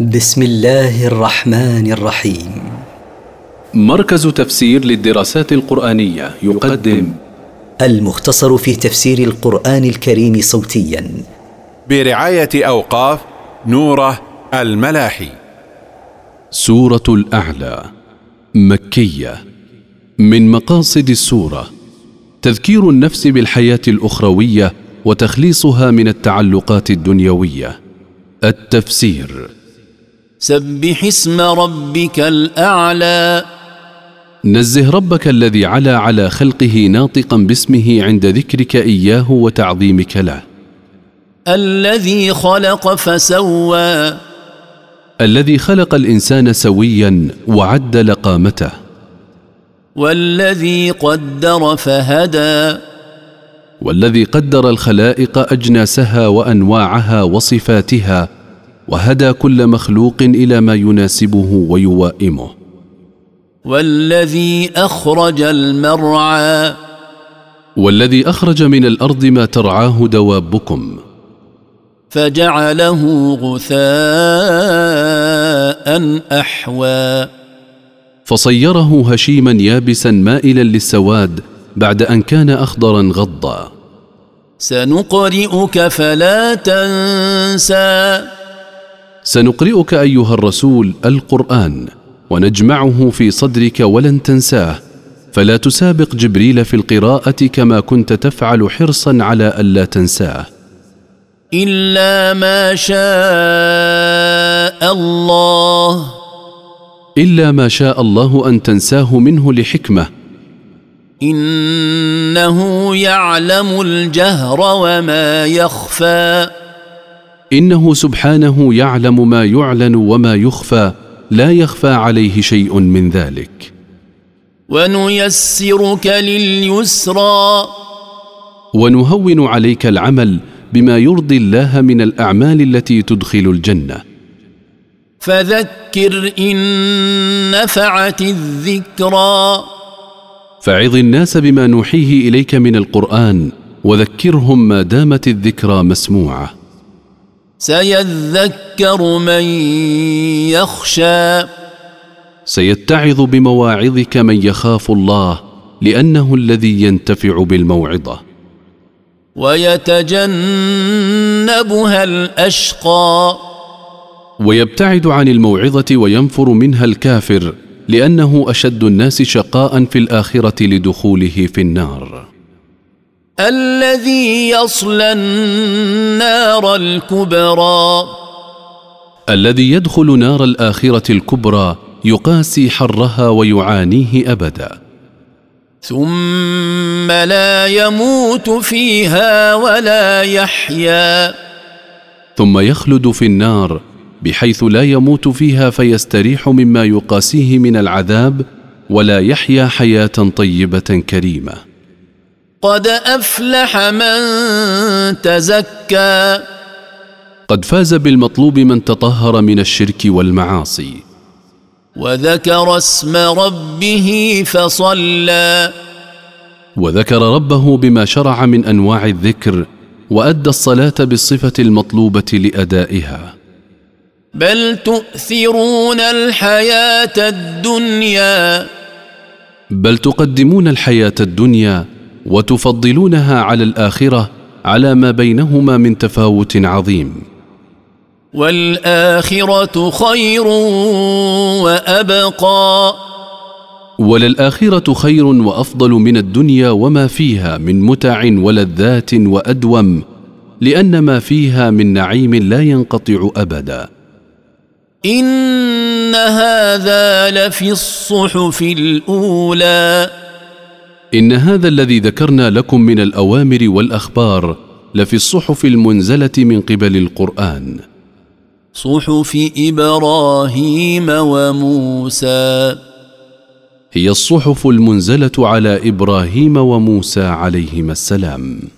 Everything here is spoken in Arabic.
بسم الله الرحمن الرحيم. مركز تفسير للدراسات القرآنية يقدم المختصر في تفسير القرآن الكريم صوتيا برعاية أوقاف نورة الملاحي. سورة الأعلى مكية. من مقاصد السورة تذكير النفس بالحياة الأخروية وتخليصها من التعلقات الدنيوية. التفسير: سبح اسم ربك الأعلى. نزه ربك الذي علا على خلقه ناطقا باسمه عند ذكرك إياه وتعظيمك له. الذي خلق فسوى. الذي خلق الإنسان سويا وعدل قامته. والذي قدر فهدى. والذي قدر الخلائق أجناسها وأنواعها وصفاتها وهدى كل مخلوق إلى ما يناسبه ويوائمه. والذي أخرج المرعى. والذي أخرج من الأرض ما ترعاه دوابكم فجعله غثاء أحوى. فصيره هشيما يابسا مائلا للسواد بعد أن كان أخضرا غضا. سنقرئك فلا تنسى. سنقرئك أيها الرسول القرآن ونجمعه في صدرك ولن تنساه، فلا تسابق جبريل في القراءة كما كنت تفعل حرصا على ألا تنساه. إلا ما شاء الله. إلا ما شاء الله أن تنساه منه لحكمة. إنه يعلم الجهر وما يخفى. إنه سبحانه يعلم ما يعلن وما يخفى، لا يخفى عليه شيء من ذلك. ونيسرك لليسرى. ونهون عليك العمل بما يرضي الله من الأعمال التي تدخل الجنة. فذكر إن نفعت الذكرى. فعظ الناس بما نوحيه إليك من القرآن وذكرهم ما دامت الذكرى مسموعة. سيذكر من يخشى. سيتعظ بمواعظك من يخاف الله، لأنه الذي ينتفع بالموعظة. ويتجنبها الأشقى. ويبتعد عن الموعظة وينفر منها الكافر، لأنه أشد الناس شقاء في الآخرة لدخوله في النار. الذي يصلى النار الكبرى. الذي يدخل نار الآخرة الكبرى يقاسي حرها ويعانيه أبدا. ثم لا يموت فيها ولا يحيا. ثم يخلد في النار بحيث لا يموت فيها فيستريح مما يقاسيه من العذاب، ولا يحيا حياة طيبة كريمة. قد أفلح من تزكى. قد فاز بالمطلوب من تطهر من الشرك والمعاصي. وذكر اسم ربه فصلى. وذكر ربه بما شرع من أنواع الذكر، وأدى الصلاة بالصفة المطلوبة لأدائها. بل تؤثرون الحياة الدنيا. بل تقدمون الحياة الدنيا وتفضلونها على الآخرة على ما بينهما من تفاوت عظيم. والآخرة خير وأبقى. وللآخرة خير وأفضل من الدنيا وما فيها من متع ولذات وأدوم، لأن ما فيها من نعيم لا ينقطع أبدا. إن هذا لفي الصحف الأولى. إن هذا الذي ذكرنا لكم من الأوامر والأخبار لفي الصحف المنزلة من قبل القرآن. صحف إبراهيم وموسى. هي الصحف المنزلة على إبراهيم وموسى عليهما السلام.